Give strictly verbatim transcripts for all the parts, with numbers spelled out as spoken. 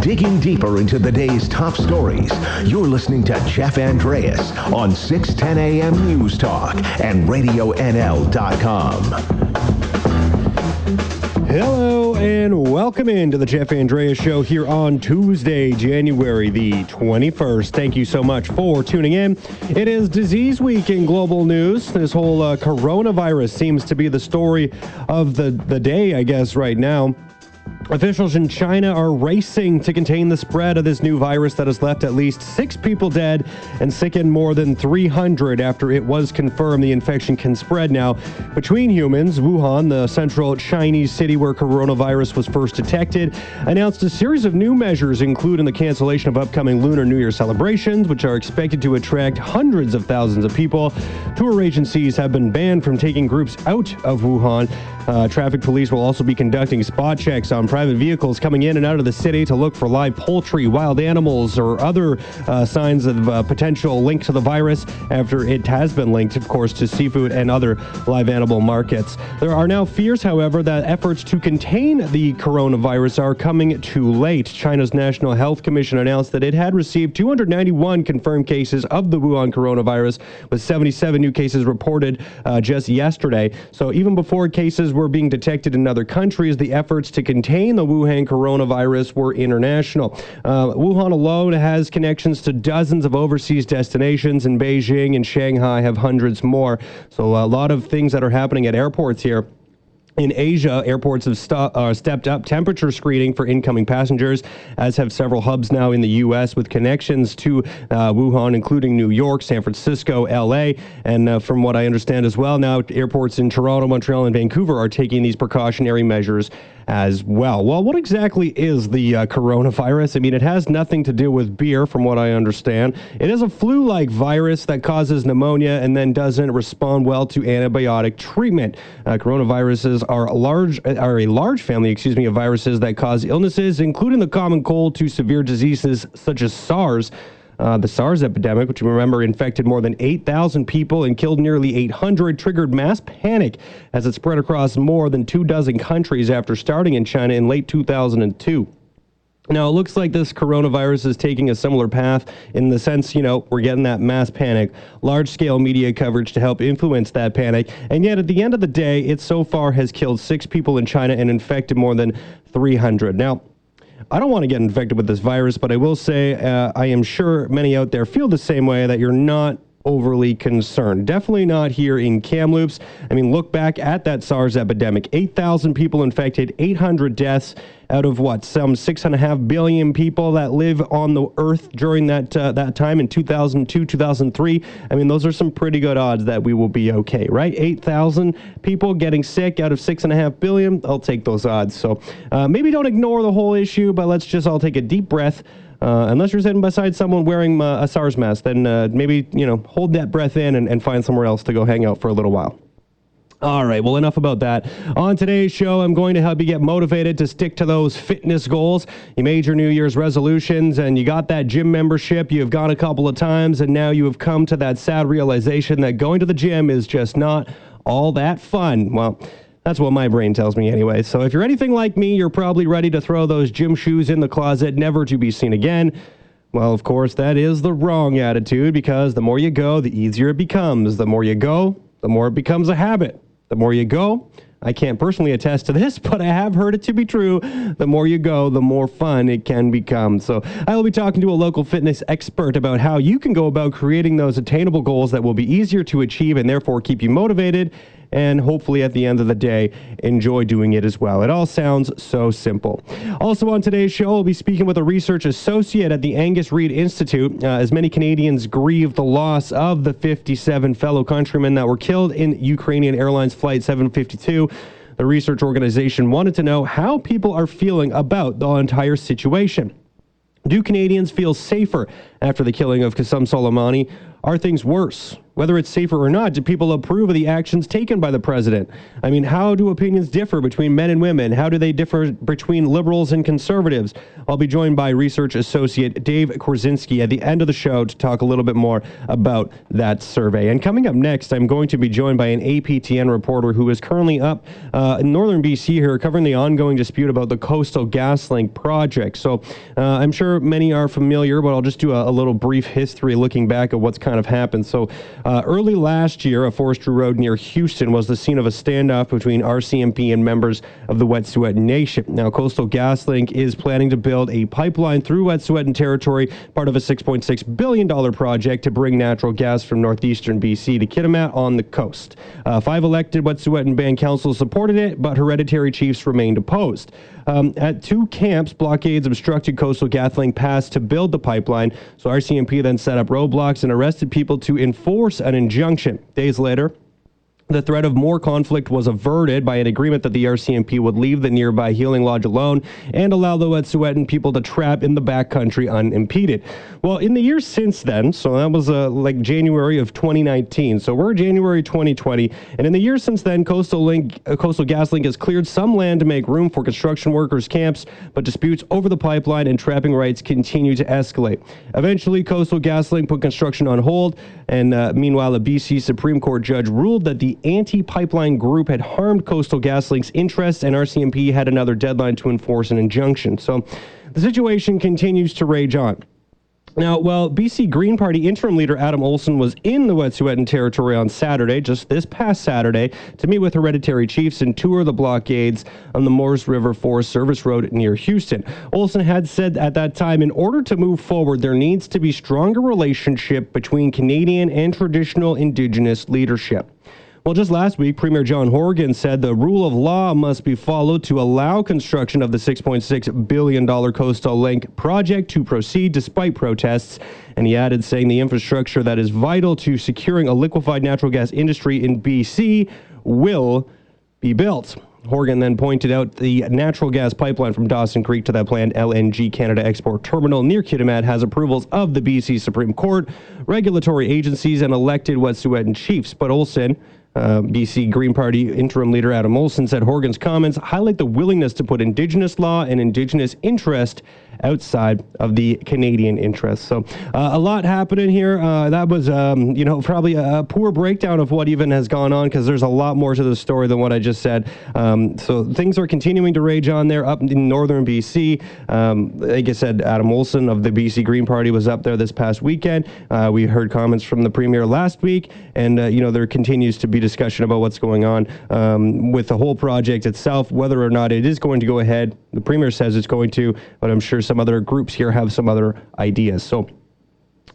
Digging deeper into the day's top stories, you're listening to Jeff Andreas on six ten A M News Talk and radio N L dot com. Hello and welcome into the Jeff Andreas Show here on Tuesday, January the twenty-first. Thank you so much for tuning in. It is Disease Week in global news. This whole uh, coronavirus seems to be the story of the, the day, I guess, right now. Officials in China are racing to contain the spread of this new virus that has left at least six people dead and sickened more than three hundred after it was confirmed the infection can spread now between humans. Wuhan, the central Chinese city where coronavirus was first detected, announced a series of new measures, including the cancellation of upcoming Lunar New Year celebrations, which are expected to attract hundreds of thousands of people. Tour agencies have been banned from taking groups out of Wuhan. Uh, traffic police will also be conducting spot checks on private vehicles coming in and out of the city to look for live poultry, wild animals, or other uh, signs of uh, potential link to the virus after it has been linked, of course, to seafood and other live animal markets. There are now fears, however, that efforts to contain the coronavirus are coming too late. China's National Health Commission announced that it had received two hundred ninety-one confirmed cases of the Wuhan coronavirus, with seventy-seven new cases reported uh, just yesterday. So even before cases were being detected in other countries, the efforts to contain the Wuhan coronavirus were international. Uh, Wuhan alone has connections to dozens of overseas destinations, and Beijing and Shanghai have hundreds more. So a lot of things that are happening at airports here. In Asia, airports have st- uh, stepped up temperature screening for incoming passengers, as have several hubs now in the U S with connections to uh, Wuhan, including New York, San Francisco, L A, and uh, from what I understand as well, now airports in Toronto, Montreal, and Vancouver are taking these precautionary measures as well. Well, what exactly is the uh, coronavirus? I mean, it has nothing to do with beer, from what I understand. It is a flu-like virus that causes pneumonia and then doesn't respond well to antibiotic treatment. Uh, coronaviruses are a large, are a large family, excuse me, of viruses that cause illnesses, including the common cold, to severe diseases such as SARS. Uh, the SARS epidemic, which you remember infected more than eight thousand people and killed nearly eight hundred, triggered mass panic as it spread across more than two dozen countries after starting in China in late two thousand two. Now, it looks like this coronavirus is taking a similar path in the sense, you know, we're getting that mass panic, large-scale media coverage to help influence that panic. And yet, at the end of the day, it so far has killed six people in China and infected more than three hundred. Now, I don't want to get infected with this virus, but I will say uh, I am sure many out there feel the same way, that you're not overly concerned. Definitely not here in Kamloops. I mean, look back at that SARS epidemic. eight thousand people infected, eight hundred deaths out of what, some six and a half billion people that live on the earth during that uh, that time in two thousand two, two thousand three. I mean, those are some pretty good odds that we will be okay, right? eight thousand people getting sick out of six and a half billion. I'll take those odds. So uh, maybe don't ignore the whole issue, but let's just all take a deep breath. Uh, unless you're sitting beside someone wearing uh, a SARS mask, then uh, maybe, you know, hold that breath in and, and find somewhere else to go hang out for a little while. All right, well, enough about that. On today's show, I'm going to help you get motivated to stick to those fitness goals. You made your New Year's resolutions, and you got that gym membership. You've gone a couple of times, and now you have come to that sad realization that going to the gym is just not all that fun. Well, that's what my brain tells me anyway. So if you're anything like me, you're probably ready to throw those gym shoes in the closet, never to be seen again. Well, of course, that is the wrong attitude, because the more you go, the easier it becomes. The more you go, the more it becomes a habit. The more you go, I can't personally attest to this, but I have heard it to be true. The more you go, the more fun it can become. So I will be talking to a local fitness expert about how you can go about creating those attainable goals that will be easier to achieve and therefore keep you motivated, and hopefully at the end of the day, enjoy doing it as well. It all sounds so simple. Also on today's show, we'll be speaking with a research associate at the Angus Reid Institute. Uh, as many Canadians grieve the loss of the fifty-seven fellow countrymen that were killed in Ukrainian Airlines Flight seven fifty-two, the research organization wanted to know how people are feeling about the entire situation. Do Canadians feel safer after the killing of Qasem Soleimani? Are things worse? Whether it's safer or not, do people approve of the actions taken by the president? I mean, how do opinions differ between men and women? How do they differ between liberals and conservatives? I'll be joined by research associate Dave Korzinski at the end of the show to talk a little bit more about that survey. And coming up next, I'm going to be joined by an A P T N reporter who is currently up uh, in northern B C here covering the ongoing dispute about the Coastal GasLink project. So uh, I'm sure many are familiar, but I'll just do a, a little brief history looking back at what's kind of happened. So Uh, early last year, a forestry road near Houston was the scene of a standoff between R C M P and members of the Wet'suwet'en Nation. Now, Coastal GasLink is planning to build a pipeline through Wet'suwet'en territory, part of a six point six billion dollars project to bring natural gas from northeastern B C to Kitimat on the coast. Uh, five elected Wet'suwet'en band councils supported it, but hereditary chiefs remained opposed. Um, at two camps, blockades obstructed Coastal GasLink paths to build the pipeline, so R C M P then set up roadblocks and arrested people to enforce an injunction. Days later, the threat of more conflict was averted by an agreement that the R C M P would leave the nearby healing lodge alone and allow the Wet'suwet'en people to trap in the backcountry unimpeded. Well, in the years since then, so that was uh, like January of twenty nineteen, so we're January twenty twenty, and in the years since then, Coastal, Link, uh, Coastal GasLink has cleared some land to make room for construction workers' camps, but disputes over the pipeline and trapping rights continue to escalate. Eventually, Coastal GasLink put construction on hold, and uh, meanwhile, a B C Supreme Court judge ruled that the anti-pipeline group had harmed Coastal GasLink's interests, and R C M P had another deadline to enforce an injunction. So the situation continues to rage on. Now, while B C Green Party interim leader Adam Olsen was in the Wet'suwet'en territory on Saturday, just this past Saturday, to meet with hereditary chiefs and tour the blockades on the Morris River Forest Service Road near Houston, Olsen had said at that time, in order to move forward, there needs to be stronger relationship between Canadian and traditional Indigenous leadership. Well, just last week, Premier John Horgan said the rule of law must be followed to allow construction of the six point six billion dollars Coastal Link project to proceed despite protests. And he added, saying the infrastructure that is vital to securing a liquefied natural gas industry in B C will be built. Horgan then pointed out the natural gas pipeline from Dawson Creek to that planned L N G Canada export terminal near Kitimat has approvals of the B C Supreme Court, regulatory agencies, and elected Wet'suwet'en chiefs. But Olsen, Uh, B C Green Party interim leader Adam Olsen, said Horgan's comments highlight the willingness to put Indigenous law and Indigenous interest outside of the Canadian interest. So uh, a lot happening here. Uh, that was, um, you know, probably a, a poor breakdown of what even has gone on, because there's a lot more to the story than what I just said. Um, so things are continuing to rage on there up in northern B C. Um, like I said, Adam Olsen of the B C Green Party was up there this past weekend. Uh, we heard comments from the Premier last week, and, uh, you know, there continues to be discussion about what's going on um, with the whole project itself, whether or not it is going to go ahead. The Premier says it's going to, but I'm sure some other groups here have some other ideas. So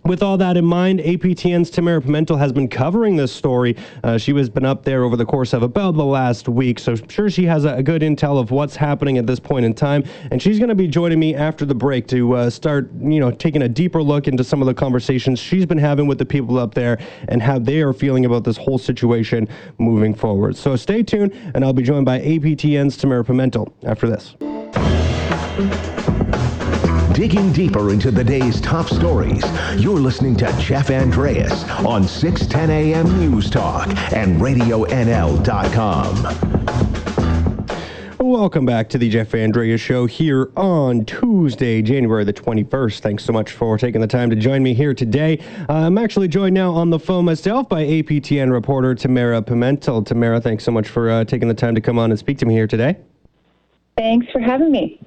with all that in mind, A P T N's Tamara Pimentel has been covering this story. Uh, she has been up there over the course of about the last week, so I'm sure she has a, a good intel of what's happening at this point in time. And she's going to be joining me after the break to uh, start, you know, taking a deeper look into some of the conversations she's been having with the people up there and how they are feeling about this whole situation moving forward. So stay tuned, and I'll be joined by A P T N's Tamara Pimentel after this. Digging deeper into the day's top stories, you're listening to Jeff Andreas on six ten A M News Talk and radio N L dot com. Welcome back to the Jeff Andreas Show here on Tuesday, January the twenty-first. Thanks so much for taking the time to join me here today. Uh, I'm actually joined now on the phone myself by A P T N reporter Tamara Pimentel. Tamara, thanks so much for uh, taking the time to come on and speak to me here today. Thanks for having me.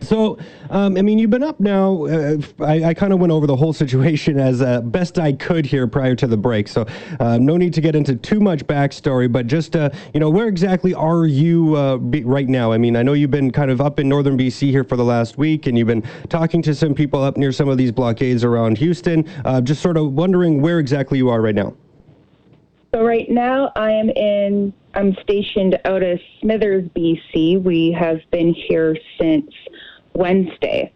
So, um, I mean, you've been up now. Uh, I, I kind of went over the whole situation as uh, best I could here prior to the break. So, uh, no need to get into too much backstory, but just, uh, you know, where exactly are you uh, be right now? I mean, I know you've been kind of up in northern B C here for the last week, and you've been talking to some people up near some of these blockades around Houston. Uh, just sort of wondering where exactly you are right now. So right now I am in, I'm stationed out of Smithers, B C. We have been here since Wednesday,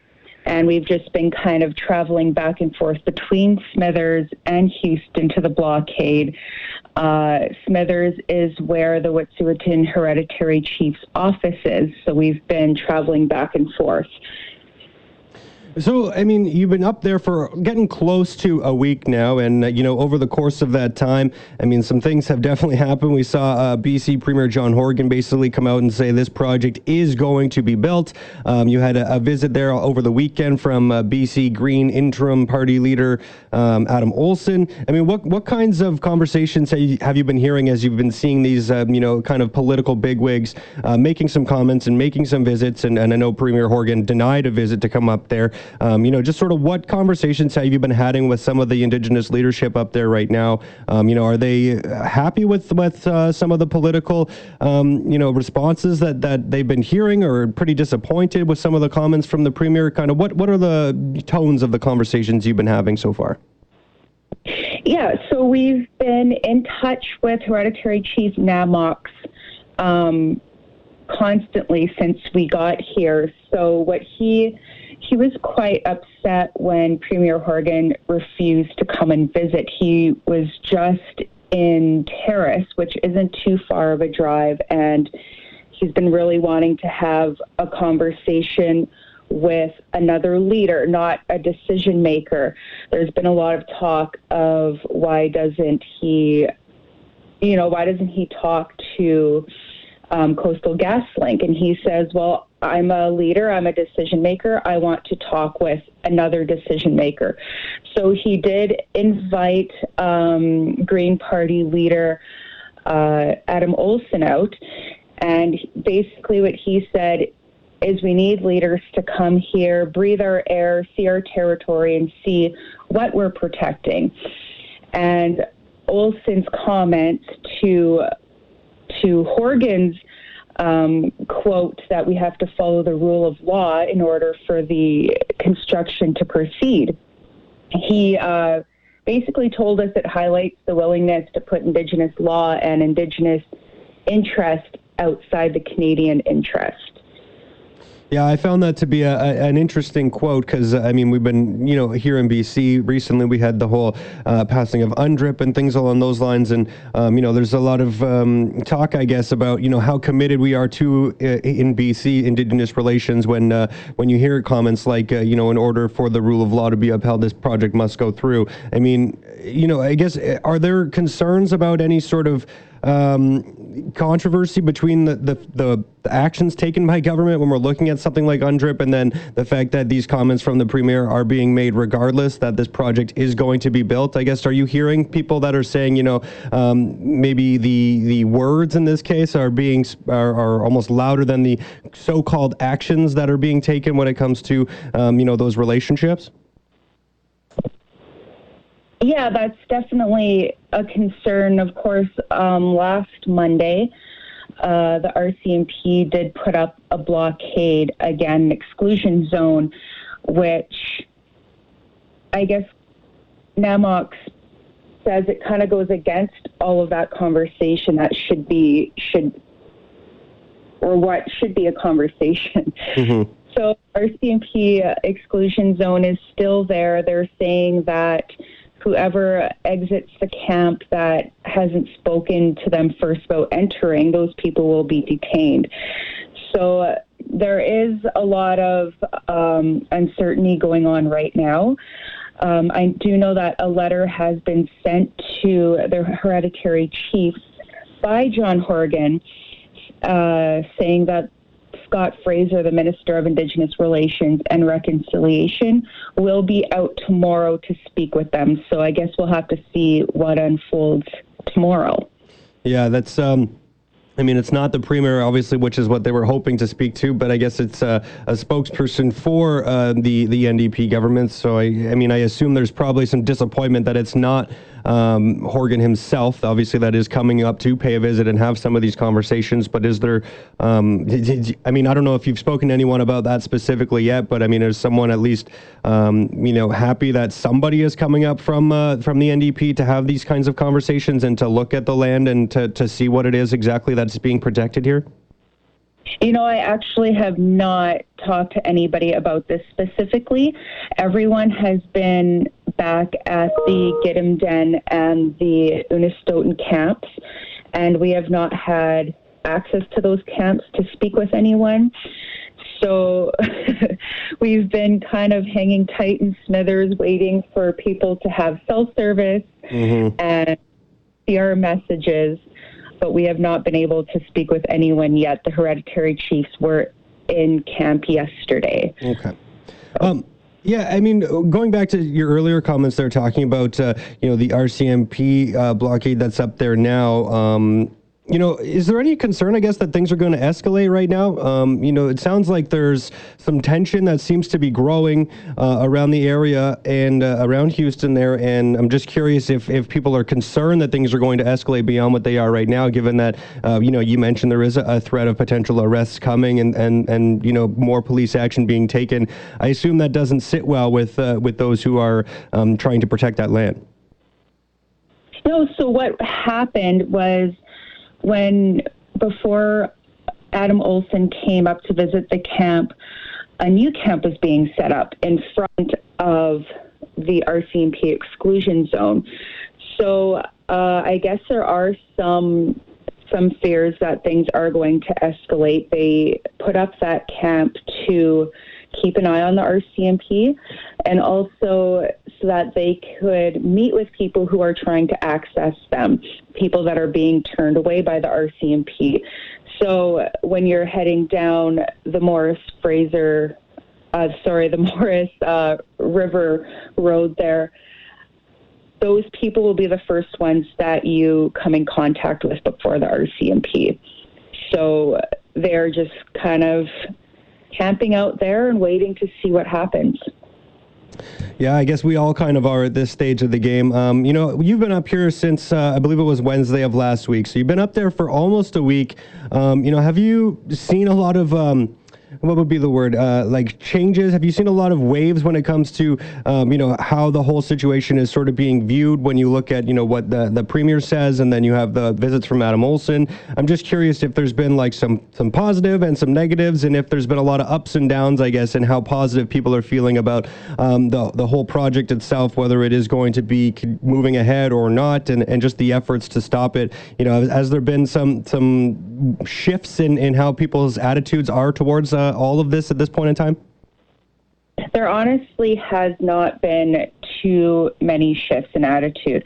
and we've just been kind of traveling back and forth between Smithers and Houston to the blockade. Uh, Smithers is where the Wet'suwet'en Hereditary Chief's office is, so we've been traveling back and forth. So, I mean, you've been up there for getting close to a week now, and, uh, you know, over the course of that time, I mean, some things have definitely happened. We saw uh, B C Premier John Horgan basically come out and say this project is going to be built. Um, you had a, a visit there over the weekend from uh, B C Green Interim Party Leader um, Adam Olsen. I mean, what what kinds of conversations have you, have you been hearing as you've been seeing these, um, you know, kind of political bigwigs uh, making some comments and making some visits? And, and I know Premier Horgan denied a visit to come up there. Um, you know, just sort of what conversations have you been having with some of the Indigenous leadership up there right now? Um, you know, are they happy with with uh, some of the political, um, you know, responses that, that they've been hearing, or pretty disappointed with some of the comments from the Premier? Kind of what, what are the tones of the conversations you've been having so far? Yeah, so we've been in touch with Hereditary Chief Namox um, constantly since we got here. So what he... He was quite upset when Premier Horgan refused to come and visit. He was just in Terrace, which isn't too far of a drive, and he's been really wanting to have a conversation with another leader, not a decision maker. There's been a lot of talk of why doesn't he, you know, why doesn't he talk to um, Coastal GasLink? And he says, well, I'm a leader, I'm a decision maker, I want to talk with another decision maker. So he did invite um, Green Party leader uh, Adam Olsen out, and basically what he said is we need leaders to come here, breathe our air, see our territory, and see what we're protecting. And Olsen's comments to, to Horgan's Um, quote that we have to follow the rule of law in order for the construction to proceed. He uh, basically told us it highlights the willingness to put Indigenous law and Indigenous interest outside the Canadian interest. Yeah, I found that to be a, a, an interesting quote because, I mean, we've been, you know, here in B C recently we had the whole uh, passing of UNDRIP and things along those lines. And, um, you know, there's a lot of um, talk, I guess, about, you know, how committed we are to, uh, in B C, Indigenous relations when uh, when you hear comments like, uh, you know, in order for the rule of law to be upheld, this project must go through. I mean, you know, I guess, are there concerns about any sort of Um, controversy between the, the, the, the actions taken by government when we're looking at something like UNDRIP and then the fact that these comments from the Premier are being made regardless that this project is going to be built? I guess, are you hearing people that are saying, you know, um, maybe the, the words in this case are being are, are almost louder than the so-called actions that are being taken when it comes to, um, you know, those relationships? Yeah, that's definitely a concern. Of course, um, last Monday, uh, the R C M P did put up a blockade, again, an exclusion zone, which I guess Namox says it kind of goes against all of that conversation that should be, should, or what should be a conversation. Mm-hmm. So R C M P exclusion zone is still there. They're saying that whoever exits the camp that hasn't spoken to them first about entering, those people will be detained. So uh, there is a lot of um, uncertainty going on right now. Um, I do know that a letter has been sent to the hereditary chiefs by John Horgan uh, saying that Scott Fraser, the Minister of Indigenous Relations and Reconciliation, will be out tomorrow to speak with them. So I guess we'll have to see what unfolds tomorrow. Yeah, that's... Um I mean, it's not the Premier, obviously, which is what they were hoping to speak to, but I guess it's uh, a spokesperson for uh, the, the N D P government. So, I, I mean, I assume there's probably some disappointment that it's not um, Horgan himself, obviously, that is coming up to pay a visit and have some of these conversations. But is there, um, I mean, I don't know if you've spoken to anyone about that specifically yet, but I mean, is someone at least, um, you know, happy that somebody is coming up from uh, from the N D P to have these kinds of conversations and to look at the land and to, to see what it is exactly that it's being protected here? You know, I actually have not talked to anybody about this specifically. Everyone has been back at the Gidim Den and the Unistoten camps, and we have not had access to those camps to speak with anyone. So We've been kind of hanging tight in Smithers, waiting for people to have cell service mm-hmm. and see our messages, but we have not been able to speak with anyone yet. The hereditary chiefs were in camp yesterday. Okay. Um, yeah, I mean, going back to your earlier comments there, talking about, uh, you know, the R C M P uh, blockade that's up there now, um, you know, is there any concern, I guess, that things are going to escalate right now? Um, you know, it sounds like there's some tension that seems to be growing uh, around the area and uh, around Houston there. And I'm just curious if, if people are concerned that things are going to escalate beyond what they are right now, given that, uh, you know, you mentioned there is a, a threat of potential arrests coming and, and, and, you know, more police action being taken. I assume that doesn't sit well with, uh, with those who are um, trying to protect that land. No, so what happened was, when before Adam Olsen came up to visit the camp, a new camp was being set up in front of the R C M P exclusion zone. So uh, I guess there are some some fears that things are going to escalate. They put up that camp to keep an eye on the R C M P and also so that they could meet with people who are trying to access them, people that are being turned away by the R C M P. So when you're heading down the Morris Fraser, uh, sorry, the Morris uh, River road there, those people will be the first ones that you come in contact with before the R C M P. So they're just kind of camping out there and waiting to see what happens. Yeah, I guess we all kind of are at this stage of the game. Um, you know, you've been up here since, uh, I believe it was Wednesday of last week. So you've been up there for almost a week. Um, you know, have you seen a lot of, um, what would be the word, uh, like changes? Have you seen a lot of waves when it comes to, um, you know, how the whole situation is sort of being viewed when you look at, you know, what the, the premier says, and then you have the visits from Adam Olsen? I'm just curious if there's been like some, some positive and some negatives, and if there's been a lot of ups and downs, I guess, and how positive people are feeling about um, the, the whole project itself, whether it is going to be moving ahead or not, and, and just the efforts to stop it. You know, has there been some, some shifts in, in how people's attitudes are towards Uh, all of this at this point in time? There honestly has not been too many shifts in attitude.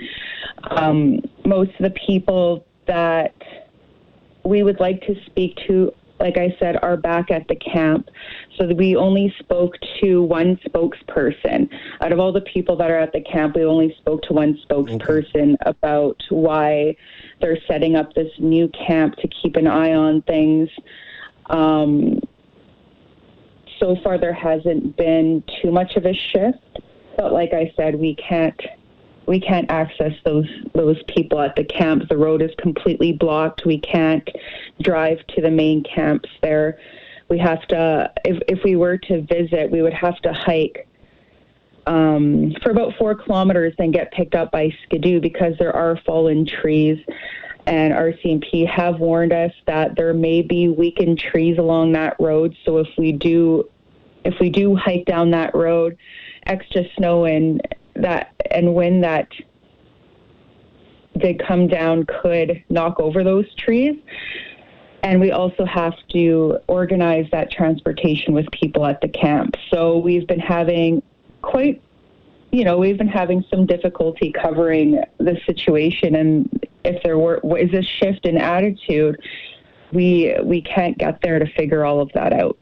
Um, most of the people that we would like to speak to, like I said, are back at the camp. So we only spoke to one spokesperson. Out of all the people that are at the camp, we only spoke to one spokesperson okay. about why they're setting up this new camp to keep an eye on things. Um, So far, there hasn't been too much of a shift, but like I said, we can't we can't access those those people at the camp. The road is completely blocked. We can't drive to the main camps there. We have to, if if we were to visit, we would have to hike um, for about four kilometers, then get picked up by Skidoo because there are fallen trees. And R C M P have warned us that there may be weakened trees along that road. So if we do, if we do hike down that road, extra snow and that and wind that did come down could knock over those trees. And we also have to organize that transportation with people at the camp. So we've been having quite, you know, we've been having some difficulty covering the situation. And if there were is a shift in attitude, we we can't get there to figure all of that out.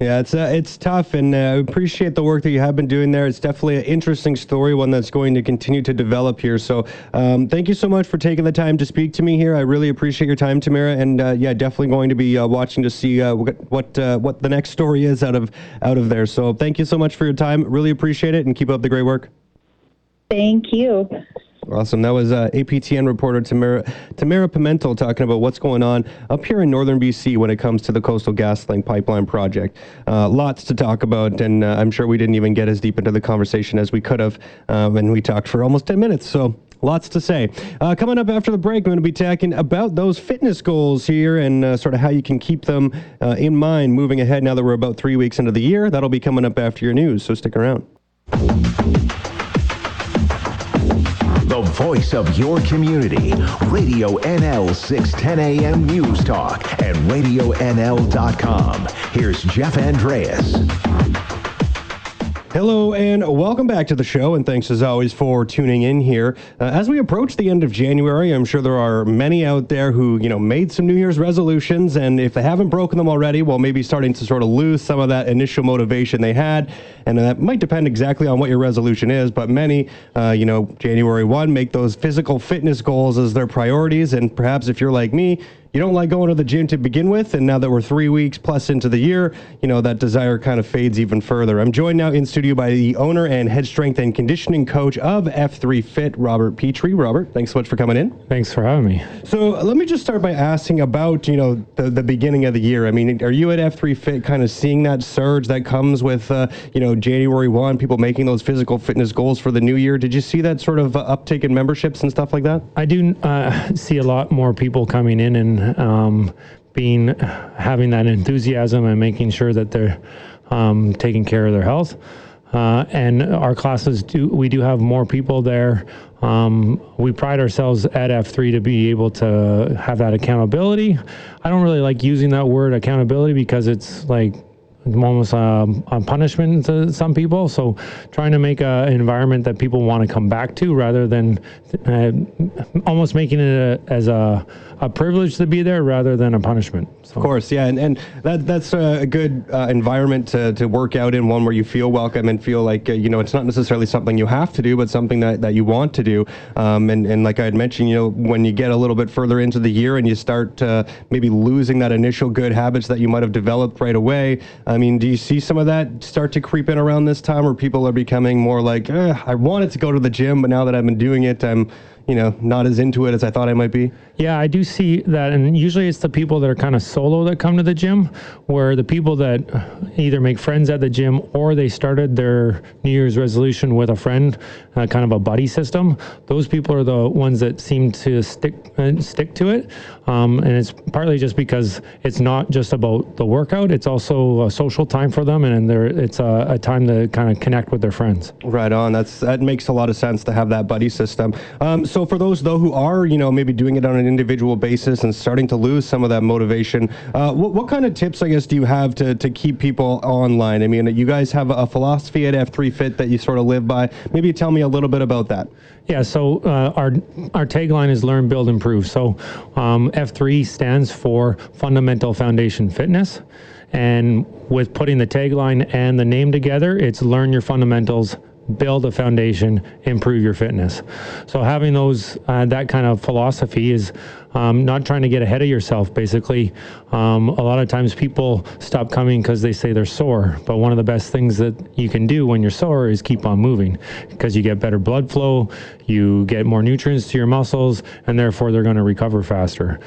Yeah, it's uh, it's tough, and I uh, appreciate the work that you have been doing there. It's definitely an interesting story, one that's going to continue to develop here. So um, thank you so much for taking the time to speak to me here. I really appreciate your time, Tamara, and uh, yeah, definitely going to be uh, watching to see uh, what uh, what the next story is out of out of there. So thank you so much for your time. Really appreciate it, and keep up the great work. Thank you. Awesome. That was uh, A P T N reporter Tamara, Tamara Pimentel talking about what's going on up here in northern B C when it comes to the Coastal GasLink pipeline project. Uh, lots to talk about, and uh, I'm sure we didn't even get as deep into the conversation as we could have, um, and we talked for almost ten minutes, so lots to say. Uh, coming up after the break, I'm going to be talking about those fitness goals here and uh, sort of how you can keep them uh, in mind moving ahead now that we're about three weeks into the year. That'll be coming up after your news, so stick around. The voice of your community, Radio N L six ten A M News Talk and radio N L dot com. Here's Jeff Andreas. Hello and welcome back to the show, and thanks as always for tuning in here. Uh, as we approach the end of January, I'm sure there are many out there who, you know, made some New Year's resolutions, and if they haven't broken them already, well, maybe starting to sort of lose some of that initial motivation they had, and that might depend exactly on what your resolution is, but many, uh, you know, January first make those physical fitness goals as their priorities, and perhaps if you're like me, you don't like going to the gym to begin with, and now that we're three weeks plus into the year, you know, that desire kind of fades even further. I'm joined now in studio by the owner and head strength and conditioning coach of F three Fit, Robert Petrie. Robert, thanks so much for coming in. Thanks for having me. So let me just start by asking about, you know, the, the beginning of the year. I mean, are you at F three Fit kind of seeing that surge that comes with, uh, you know, January first, people making those physical fitness goals for the new year? Did you see that sort of uh, uptick in memberships and stuff like that? I do uh, see a lot more people coming in and Um, being having that enthusiasm and making sure that they're um, taking care of their health. Uh, and our classes, do we do have more people there. Um, we pride ourselves at F three to be able to have that accountability. I don't really like using that word accountability because it's like almost a, a punishment to some people. So trying to make an environment that people want to come back to rather than uh, almost making it a, as a, a privilege to be there rather than a punishment. So. Of course, yeah. And, and that that's a good uh, environment to, to work out in, one where you feel welcome and feel like, uh, you know, it's not necessarily something you have to do, but something that, that you want to do. Um, and, and like I had mentioned, you know, when you get a little bit further into the year and you start uh, maybe losing that initial good habits that you might have developed right away, I mean, do you see some of that start to creep in around this time where people are becoming more like, eh, I wanted to go to the gym, but now that I've been doing it, I'm, you know, not as into it as I thought I might be? Yeah, I do see that. And usually it's the people that are kind of solo that come to the gym, where the people that either make friends at the gym or they started their New Year's resolution with a friend, uh, kind of a buddy system. Those people are the ones that seem to stick uh, stick to it. Um, and it's partly just because it's not just about the workout. It's also a social time for them, and they're, it's a, a time to kind of connect with their friends. Right on. That's That makes a lot of sense to have that buddy system. Um, so for those, though, who are, you know, maybe doing it on an individual basis and starting to lose some of that motivation, uh, what, what kind of tips, I guess, do you have to, to keep people online? I mean, you guys have a philosophy at F three Fit that you sort of live by. Maybe tell me a little bit about that. Yeah, so uh, our our tagline is learn, build, improve. So um, F three stands for Fundamental Foundation Fitness. And with putting the tagline and the name together, it's learn your fundamentals, build a foundation, improve your fitness. So having those, uh, that kind of philosophy is um, not trying to get ahead of yourself, basically. Um, a lot of times people stop coming because they say they're sore, but one of the best things that you can do when you're sore is keep on moving, because you get better blood flow, you get more nutrients to your muscles, and therefore they're going to recover faster.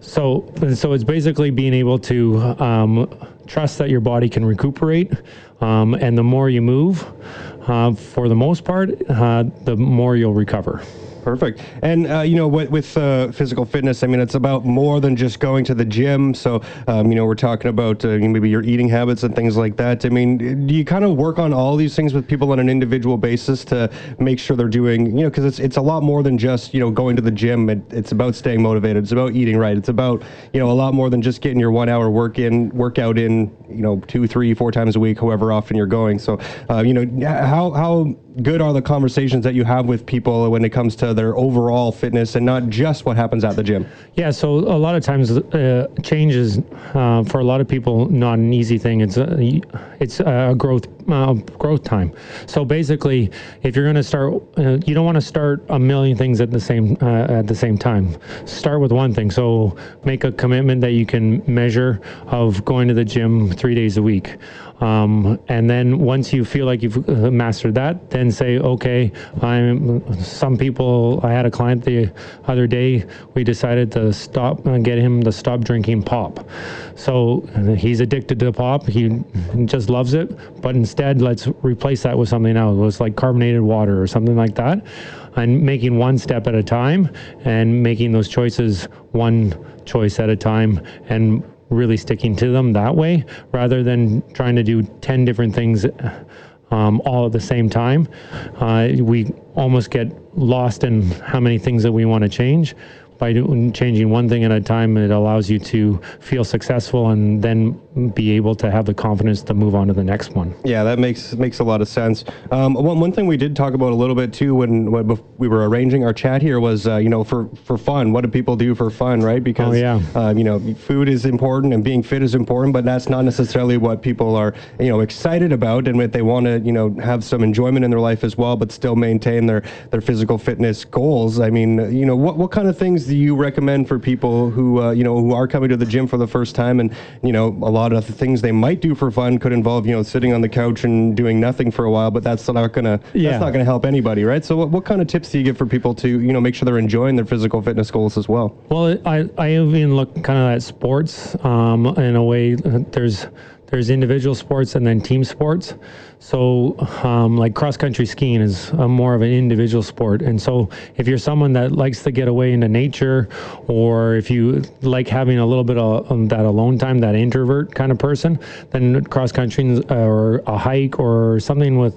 So, and so it's basically being able to um, trust that your body can recuperate, um, and the more you move, Uh, for the most part, uh, the more you'll recover. Perfect. And, uh, you know, with, with uh, physical fitness, I mean, it's about more than just going to the gym. So, um, you know, we're talking about uh, maybe your eating habits and things like that. I mean, do you kind of work on all these things with people on an individual basis to make sure they're doing, you know, because it's it's a lot more than just, you know, going to the gym. It, it's about staying motivated. It's about eating right. It's about, you know, a lot more than just getting your one hour work in, workout in, you know, two, three, four times a week, however often you're going. So, uh, you know, how how good are the conversations that you have with people when it comes to their overall fitness and not just what happens at the gym? Yeah, so a lot of times uh, change is, uh, for a lot of people, not an easy thing. It's a, it's a growth uh, growth time. So basically, if you're going to start, uh, you don't want to start a million things at the same uh, at the same time. Start with one thing. So make a commitment that you can measure of going to the gym three days a week. Um, and then once you feel like you've mastered that, then say, okay, I'm, some people, I had a client the other day, we decided to stop and get him to stop drinking pop. So he's addicted to pop, he just loves it, but instead let's replace that with something else. It's like carbonated water or something like that. And making one step at a time and making those choices one choice at a time and really sticking to them that way, rather than trying to do ten different things um, all at the same time. Uh, we almost get lost in how many things that we want to change. by doing, changing one thing at a time, it allows you to feel successful and then be able to have the confidence to move on to the next one. Yeah, that makes makes a lot of sense. Um, one, one thing we did talk about a little bit too when, when we were arranging our chat here was, uh, you know, for, for fun, what do people do for fun, right? Because, oh, yeah. uh, you know, food is important and being fit is important, but that's not necessarily what people are, you know, excited about, and if they want to, you know, have some enjoyment in their life as well, but still maintain their, their physical fitness goals. I mean, you know, what, what kind of things do you recommend for people who, uh, you know, who are coming to the gym for the first time and, you know, a lot of the things they might do for fun could involve, you know, sitting on the couch and doing nothing for a while, but that's not going to, yeah. that's not going to help anybody, right? So what, what kind of tips do you give for people to, you know, make sure they're enjoying their physical fitness goals as well? Well, I, I even look kind of at sports um, in a way. There's, There's individual sports and then team sports. So um, like cross-country skiing is a more of an individual sport. And so if you're someone that likes to get away into nature, or if you like having a little bit of um, that alone time, that introvert kind of person, then cross-country uh, or a hike or something with,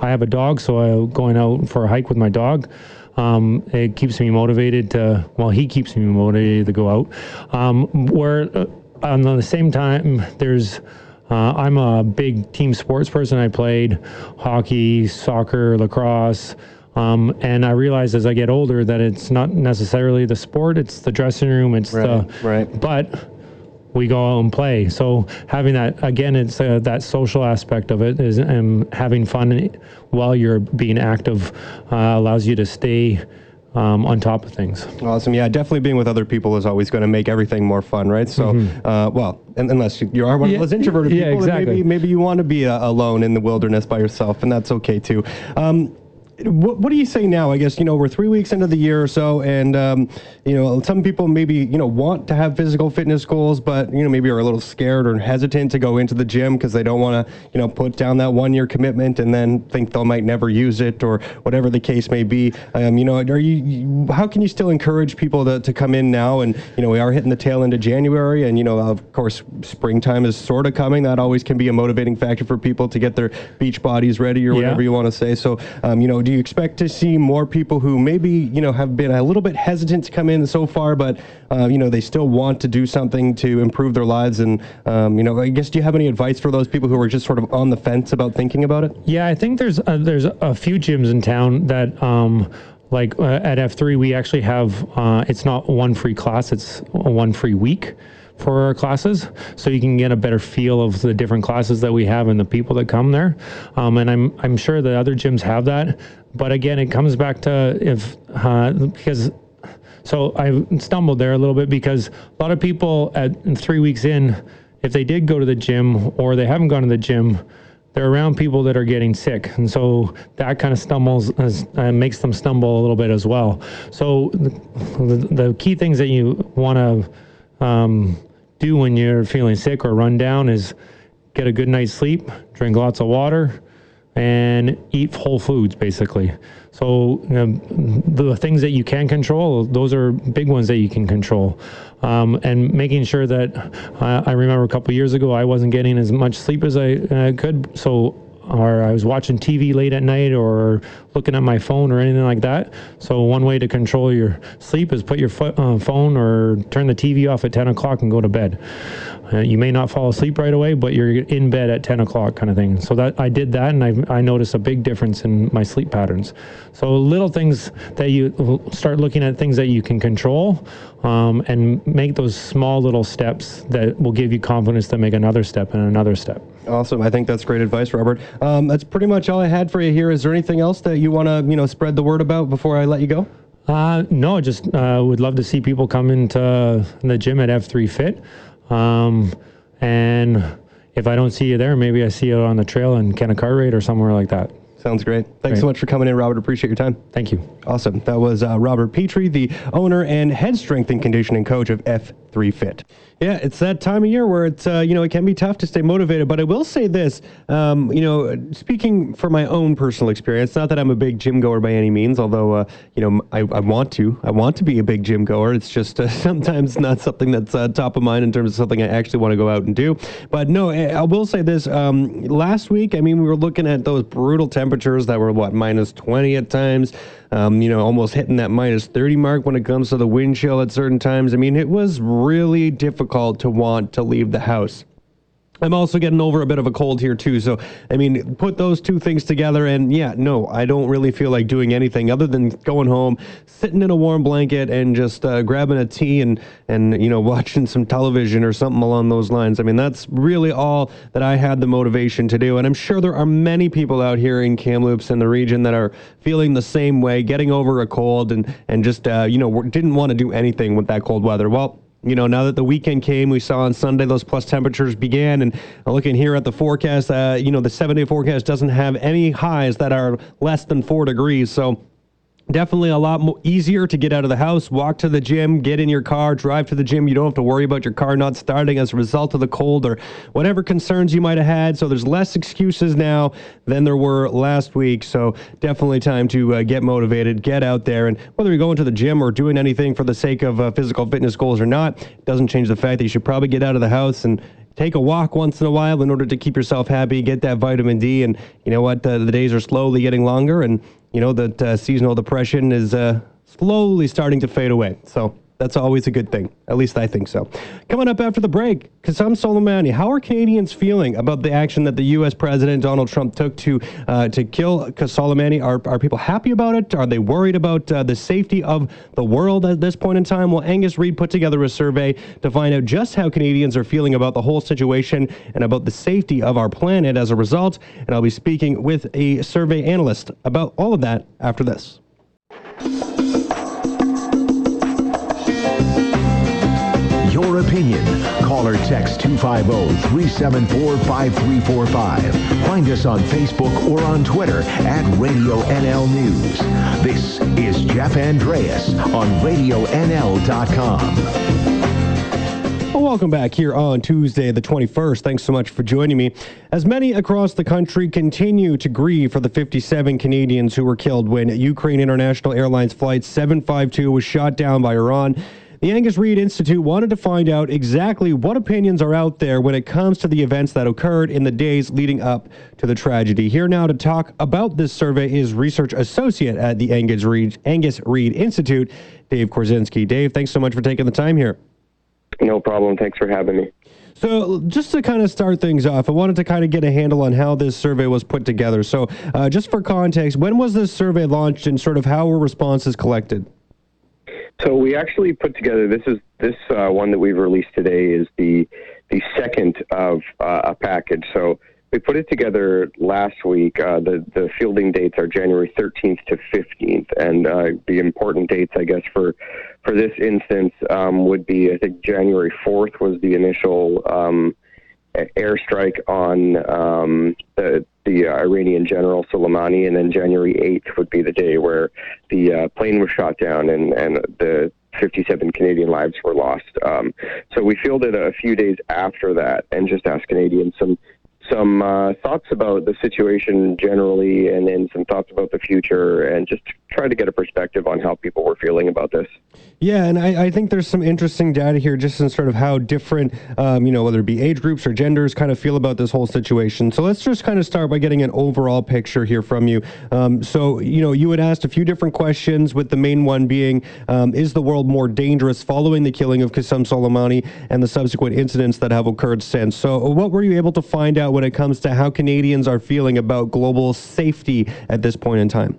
I have a dog, so I'm going out for a hike with my dog. Um, it keeps me motivated to, well, he keeps me motivated to go out. Um, where uh, on the same time, there's, Uh, I'm a big team sports person. I played hockey, soccer, lacrosse, um, and I realized as I get older that it's not necessarily the sport, it's the dressing room, it's right, the, right. but we go out and play. So having that, again, it's uh, that social aspect of it is, and having fun while you're being active uh, allows you to stay Um, on top of things. Awesome. Yeah, definitely being with other people is always going to make everything more fun, right? So, mm-hmm. uh, well, and, unless you, you are one yeah, of those introverted yeah, people, exactly. maybe, maybe you want to be uh, alone in the wilderness by yourself, and that's okay too. Um, What, what do you say now? I guess, you know, we're three weeks into the year or so, and, um, you know, some people maybe, you know, want to have physical fitness goals, but, you know, maybe are a little scared or hesitant to go into the gym because they don't want to, you know, put down that one-year commitment and then think they might never use it or whatever the case may be. Um, you know, are you, how can you still encourage people to, to come in now? And, you know, we are hitting the tail end of January, and, you know, of course, springtime is sort of coming. That always can be a motivating factor for people to get their beach bodies ready or whatever yeah. you want to say. So, um, you know, do you expect to see more people who maybe, you know, have been a little bit hesitant to come in so far, but, uh, you know, they still want to do something to improve their lives? And, um, you know, I guess, do you have any advice for those people who are just sort of on the fence about thinking about it? Yeah, I think there's a, there's a few gyms in town that, um, like uh, at F three, we actually have, uh, it's not one free class, it's one free week for our classes, so you can get a better feel of the different classes that we have and the people that come there. Um, and I'm I'm sure that other gyms have that, but again, it comes back to if uh, because so I stumbled there a little bit because a lot of people at three weeks in, if they did go to the gym or they haven't gone to the gym, they're around people that are getting sick, and so that kind of stumbles as, uh, makes them stumble a little bit as well. So the, the key things that you want to Um, do when you're feeling sick or run down is get a good night's sleep, drink lots of water, and eat whole foods, basically. So you know, the things that you can control, those are big ones that you can control. Um, and making sure that, uh, I remember a couple of years ago, I wasn't getting as much sleep as I uh, could, so or I was watching T V late at night or looking at my phone or anything like that. So one way to control your sleep is put your fo- uh, phone or turn the T V off at ten o'clock and go to bed. Uh, you may not fall asleep right away, but you're in bed at ten o'clock kind of thing. So that I did that, and I, I noticed a big difference in my sleep patterns. So little things that you start looking at, things that you can control, um, and make those small little steps that will give you confidence to make another step and another step. Awesome. I think that's great advice, Robert. Um, that's pretty much all I had for you here. Is there anything else that you want to, you know, spread the word about before I let you go? Uh, no, just uh, would love to see people come into the gym at F three Fit. Um, and if I don't see you there, maybe I see you on the trail in Kennecarate or somewhere like that. Sounds great. Thanks great. so much for coming in, Robert. Appreciate your time. Thank you. Awesome. That was uh, Robert Petrie, the owner and head strength and conditioning coach of F three Fit. Yeah, it's that time of year where it's, uh, you know, it can be tough to stay motivated, but I will say this, um, you know, speaking from my own personal experience, not that I'm a big gym goer by any means, although, uh, you know, I, I want to, I want to be a big gym goer. It's just uh, sometimes not something that's uh, top of mind in terms of something I actually want to go out and do. But no, I will say this, um, last week, I mean, we were looking at those brutal temperatures that were, what, minus twenty at times. um, you know, almost hitting that minus thirty mark when it comes to the wind chill at certain times. I mean, it was really difficult to want to leave the house. I'm also getting over a bit of a cold here, too. So, I mean, put those two things together and, yeah, no, I don't really feel like doing anything other than going home, sitting in a warm blanket and just uh, grabbing a tea and, and, you know, watching some television or something along those lines. I mean, that's really all that I had the motivation to do. And I'm sure there are many people out here in Kamloops and the region that are feeling the same way, getting over a cold and, and just, uh, you know, didn't want to do anything with that cold weather. Well, you know, now that the weekend came, we saw on Sunday those plus temperatures began, and looking here at the forecast, uh, you know, the seven-day forecast doesn't have any highs that are less than four degrees, so definitely a lot more easier to get out of the house, walk to the gym, get in your car, drive to the gym. You don't have to worry about your car not starting as a result of the cold or whatever concerns you might have had. So there's less excuses now than there were last week. So definitely time to uh, get motivated, get out there. And whether you're going to the gym or doing anything for the sake of uh, physical fitness goals or not, it doesn't change the fact that you should probably get out of the house and take a walk once in a while in order to keep yourself happy, get that vitamin D. And you know what? Uh, the days are slowly getting longer, and you know, that uh, seasonal depression is uh, slowly starting to fade away. So that's always a good thing. At least I think so. Coming up after the break, Qasem Soleimani. How are Canadians feeling about the action that the U S President Donald Trump took to uh, to kill Soleimani? Are, are people happy about it? Are they worried about uh, the safety of the world at this point in time? Well, Angus Reid put together a survey to find out just how Canadians are feeling about the whole situation and about the safety of our planet as a result. And I'll be speaking with a survey analyst about all of that after this. Your opinion. Call or text two five zero, three seven four, five three four five. Find us on Facebook or on Twitter at Radio N L News. This is Jeff Andreas on Radio N L dot com. Well, welcome back here on Tuesday, the twenty-first. Thanks so much for joining me. As many across the country continue to grieve for the fifty-seven Canadians who were killed when Ukraine International Airlines Flight seven five two was shot down by Iran, the Angus Reid Institute wanted to find out exactly what opinions are out there when it comes to the events that occurred in the days leading up to the tragedy. Here now to talk about this survey is research associate at the Angus Reid, Angus Reid Institute, Dave Korzinski. Dave, thanks so much for taking the time here. No problem. Thanks for having me. So just to kind of start things off, I wanted to kind of get a handle on how this survey was put together. So uh, just for context, when was this survey launched and sort of how were responses collected? So we actually put together, this is this uh, one that we've released today is the the second of uh, a package. So we put it together last week. Uh, the, the fielding dates are January thirteenth to fifteenth. And uh, the important dates, I guess, for, for this instance um, would be, I think, January fourth was the initial um, airstrike on um, the, the uh, Iranian general Soleimani, and then January eighth would be the day where the uh, plane was shot down and, and the fifty-seven Canadian lives were lost. Um, so we fielded a few days after that and just asked Canadians some some uh, thoughts about the situation generally, and then some thoughts about the future, and just try to get a perspective on how people were feeling about this. Yeah, and I, I think there's some interesting data here just in sort of how different, um, you know, whether it be age groups or genders kind of feel about this whole situation. So let's just kind of start by getting an overall picture here from you. Um, so, you know, you had asked a few different questions, with the main one being, um, is the world more dangerous following the killing of Qasem Soleimani and the subsequent incidents that have occurred since? So what were you able to find out when it comes to how Canadians are feeling about global safety at this point in time?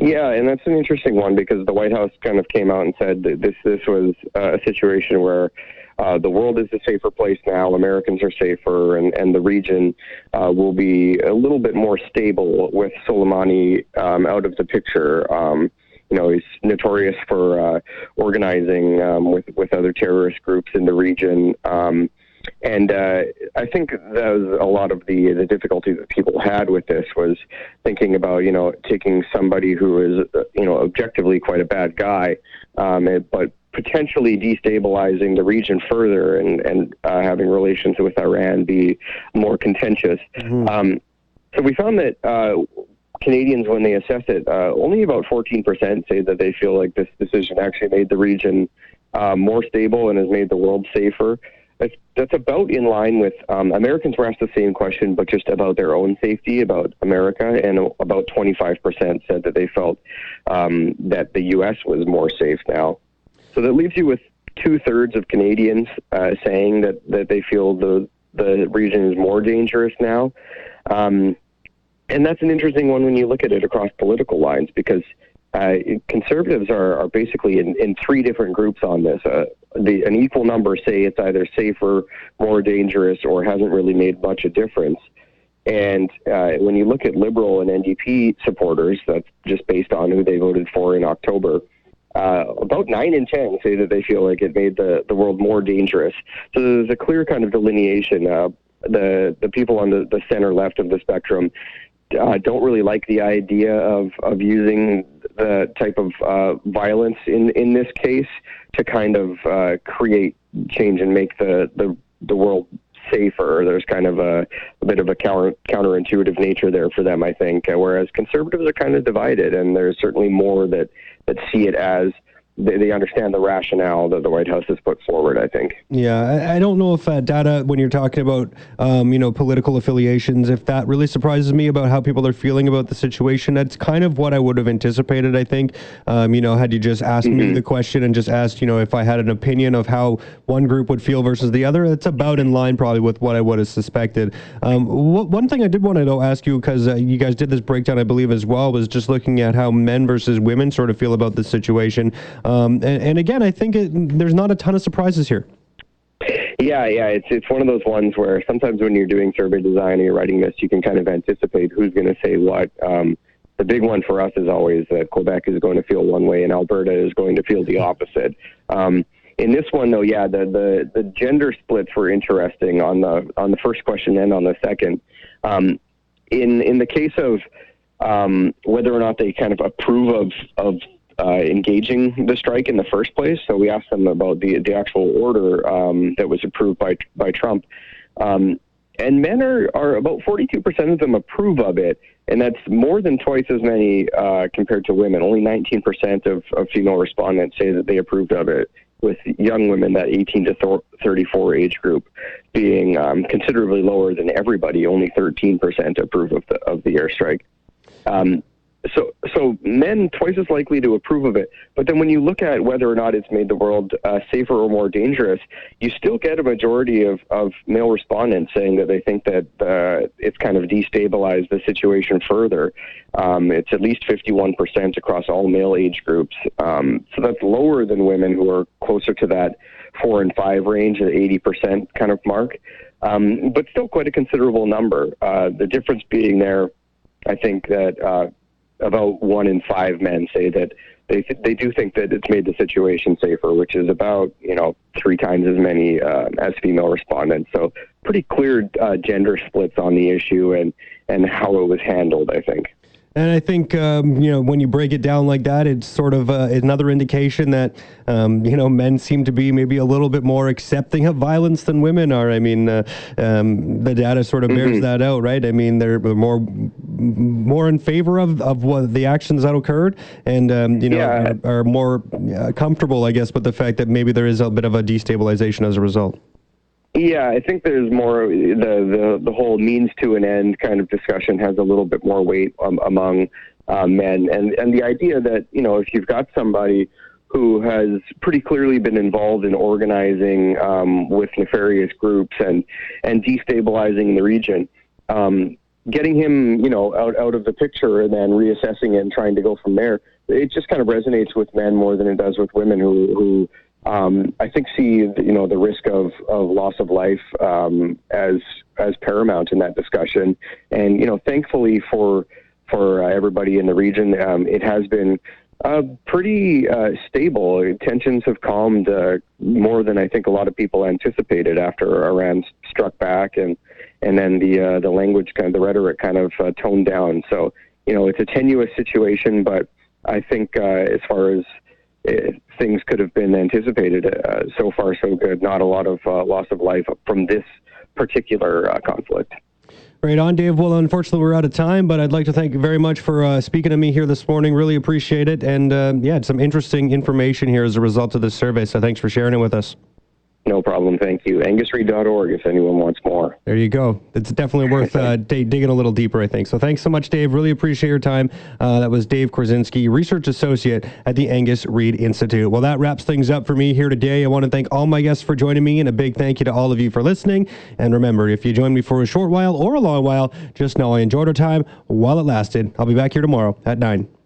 Yeah, and that's an interesting one, because the White House kind of came out and said that this this was uh, a situation where uh, the world is a safer place now, Americans are safer, and, and the region uh, will be a little bit more stable with Soleimani um, out of the picture. Um, you know, he's notorious for uh, organizing um, with, with other terrorist groups in the region. Um, And uh, I think that was a lot of the the difficulty that people had with this, was thinking about, you know, taking somebody who is, you know, objectively quite a bad guy, um, but potentially destabilizing the region further, and, and uh, having relations with Iran be more contentious. Mm-hmm. Um, so we found that uh, Canadians, when they assessed it, uh, only about fourteen percent say that they feel like this decision actually made the region uh, more stable and has made the world safer. that's, that's about in line with um, Americans were asked the same question, but just about their own safety, about America, and about twenty-five percent said that they felt um, that the U S was more safe now. So that leaves you with two-thirds of Canadians uh, saying that, that they feel the the region is more dangerous now. Um, and that's an interesting one when you look at it across political lines, because uh, conservatives are, are basically in, in three different groups on this. Uh, the, an equal number say it's either safer, more dangerous, or hasn't really made much of a difference. And uh, when you look at Liberal and N D P supporters, that's just based on who they voted for in October, Uh, about nine in ten say that they feel like it made the, the world more dangerous. So there's a clear kind of delineation. Uh, the the people on the, the center-left of the spectrum uh, don't really like the idea of, of using the type of uh, violence in, in this case to kind of uh, create change and make the, the, the world safer. There's kind of a, a bit of a counter, counterintuitive nature there for them, I think, whereas conservatives are kind of divided, and there's certainly more that, that see it as they, they understand the rationale that the White House has put forward, I think. Yeah, I, I don't know if uh, data, when you're talking about, um, you know, political affiliations, if that really surprises me about how people are feeling about the situation. That's kind of what I would have anticipated, I think. Um, you know, had you just asked mm-hmm. me the question and just asked, you know, if I had an opinion of how one group would feel versus the other, it's about in line probably with what I would have suspected. Um, wh- one thing I did want to ask you, because uh, you guys did this breakdown, I believe, as well, was just looking at how men versus women sort of feel about the situation. Um, and, and again, I think it, there's not a ton of surprises here. Yeah, yeah, it's it's one of those ones where sometimes when you're doing survey design or you're writing this, you can kind of anticipate who's going to say what. Um, the big one for us is always that Quebec is going to feel one way and Alberta is going to feel the opposite. Um, in this one, though, yeah, the, the, the gender splits were interesting on the on the first question and on the second. Um, in in the case of um, whether or not they kind of approve of of. Uh, engaging the strike in the first place. So we asked them about the the actual order um, that was approved by by Trump. Um, and men are, are about forty-two percent of them approve of it, and that's more than twice as many uh, compared to women. Only nineteen percent of, of female respondents say that they approved of it, with young women, that eighteen to thirty-four age group, being um, considerably lower than everybody. Only thirteen percent approve of the, of the airstrike. Um, So, so men twice as likely to approve of it. But then when you look at whether or not it's made the world uh, safer or more dangerous, you still get a majority of, of male respondents saying that they think that uh, it's kind of destabilized the situation further. Um, it's at least fifty-one percent across all male age groups. Um, so that's lower than women, who are closer to that four and five range, the eighty percent kind of mark. Um, but still quite a considerable number. Uh, the difference being there, I think that uh, about one in five men say that they th- they do think that it's made the situation safer, which is about, you know, three times as many uh, as female respondents. So pretty clear uh, gender splits on the issue and, and how it was handled, I think. And I think, um, you know, when you break it down like that, it's sort of uh, another indication that, um, you know, men seem to be maybe a little bit more accepting of violence than women are. I mean, uh, um, the data sort of bears mm-hmm. that out, right? I mean, they're more more in favor of, of what the actions that occurred and, um, you know, yeah. are, are more comfortable, I guess, with the fact that maybe there is a bit of a destabilization as a result. Yeah, I think there's more, the, the the whole means to an end kind of discussion has a little bit more weight um, among uh, men. And, and the idea that, you know, if you've got somebody who has pretty clearly been involved in organizing um, with nefarious groups and, and destabilizing the region, um, getting him, you know, out, out of the picture and then reassessing it and trying to go from there, it just kind of resonates with men more than it does with women who... who Um, I think see, you know, the risk of, of loss of life um, as as paramount in that discussion. And, you know, thankfully for for uh, everybody in the region, um, it has been uh, pretty uh, stable. Tensions have calmed uh, more than I think a lot of people anticipated after Iran struck back, and and then the uh, the language, kind of the rhetoric, kind of uh, toned down. So, you know, it's a tenuous situation, but I think uh, as far as It, things could have been anticipated. Uh, so far, so good. Not a lot of uh, loss of life from this particular uh, conflict. Right on, Dave. Well, unfortunately, we're out of time, but I'd like to thank you very much for uh, speaking to me here this morning. Really appreciate it. And uh, yeah, some interesting information here as a result of this survey. So thanks for sharing it with us. No problem. Thank you. Angus Reid dot org if anyone wants more. There you go. It's definitely worth uh, d- digging a little deeper, I think. So thanks so much, Dave. Really appreciate your time. Uh, that was Dave Korzinski, Research Associate at the Angus Reid Institute. Well, that wraps things up for me here today. I want to thank all my guests for joining me, and a big thank you to all of you for listening. And remember, if you join me for a short while or a long while, just know I enjoyed our time while it lasted. I'll be back here tomorrow at nine.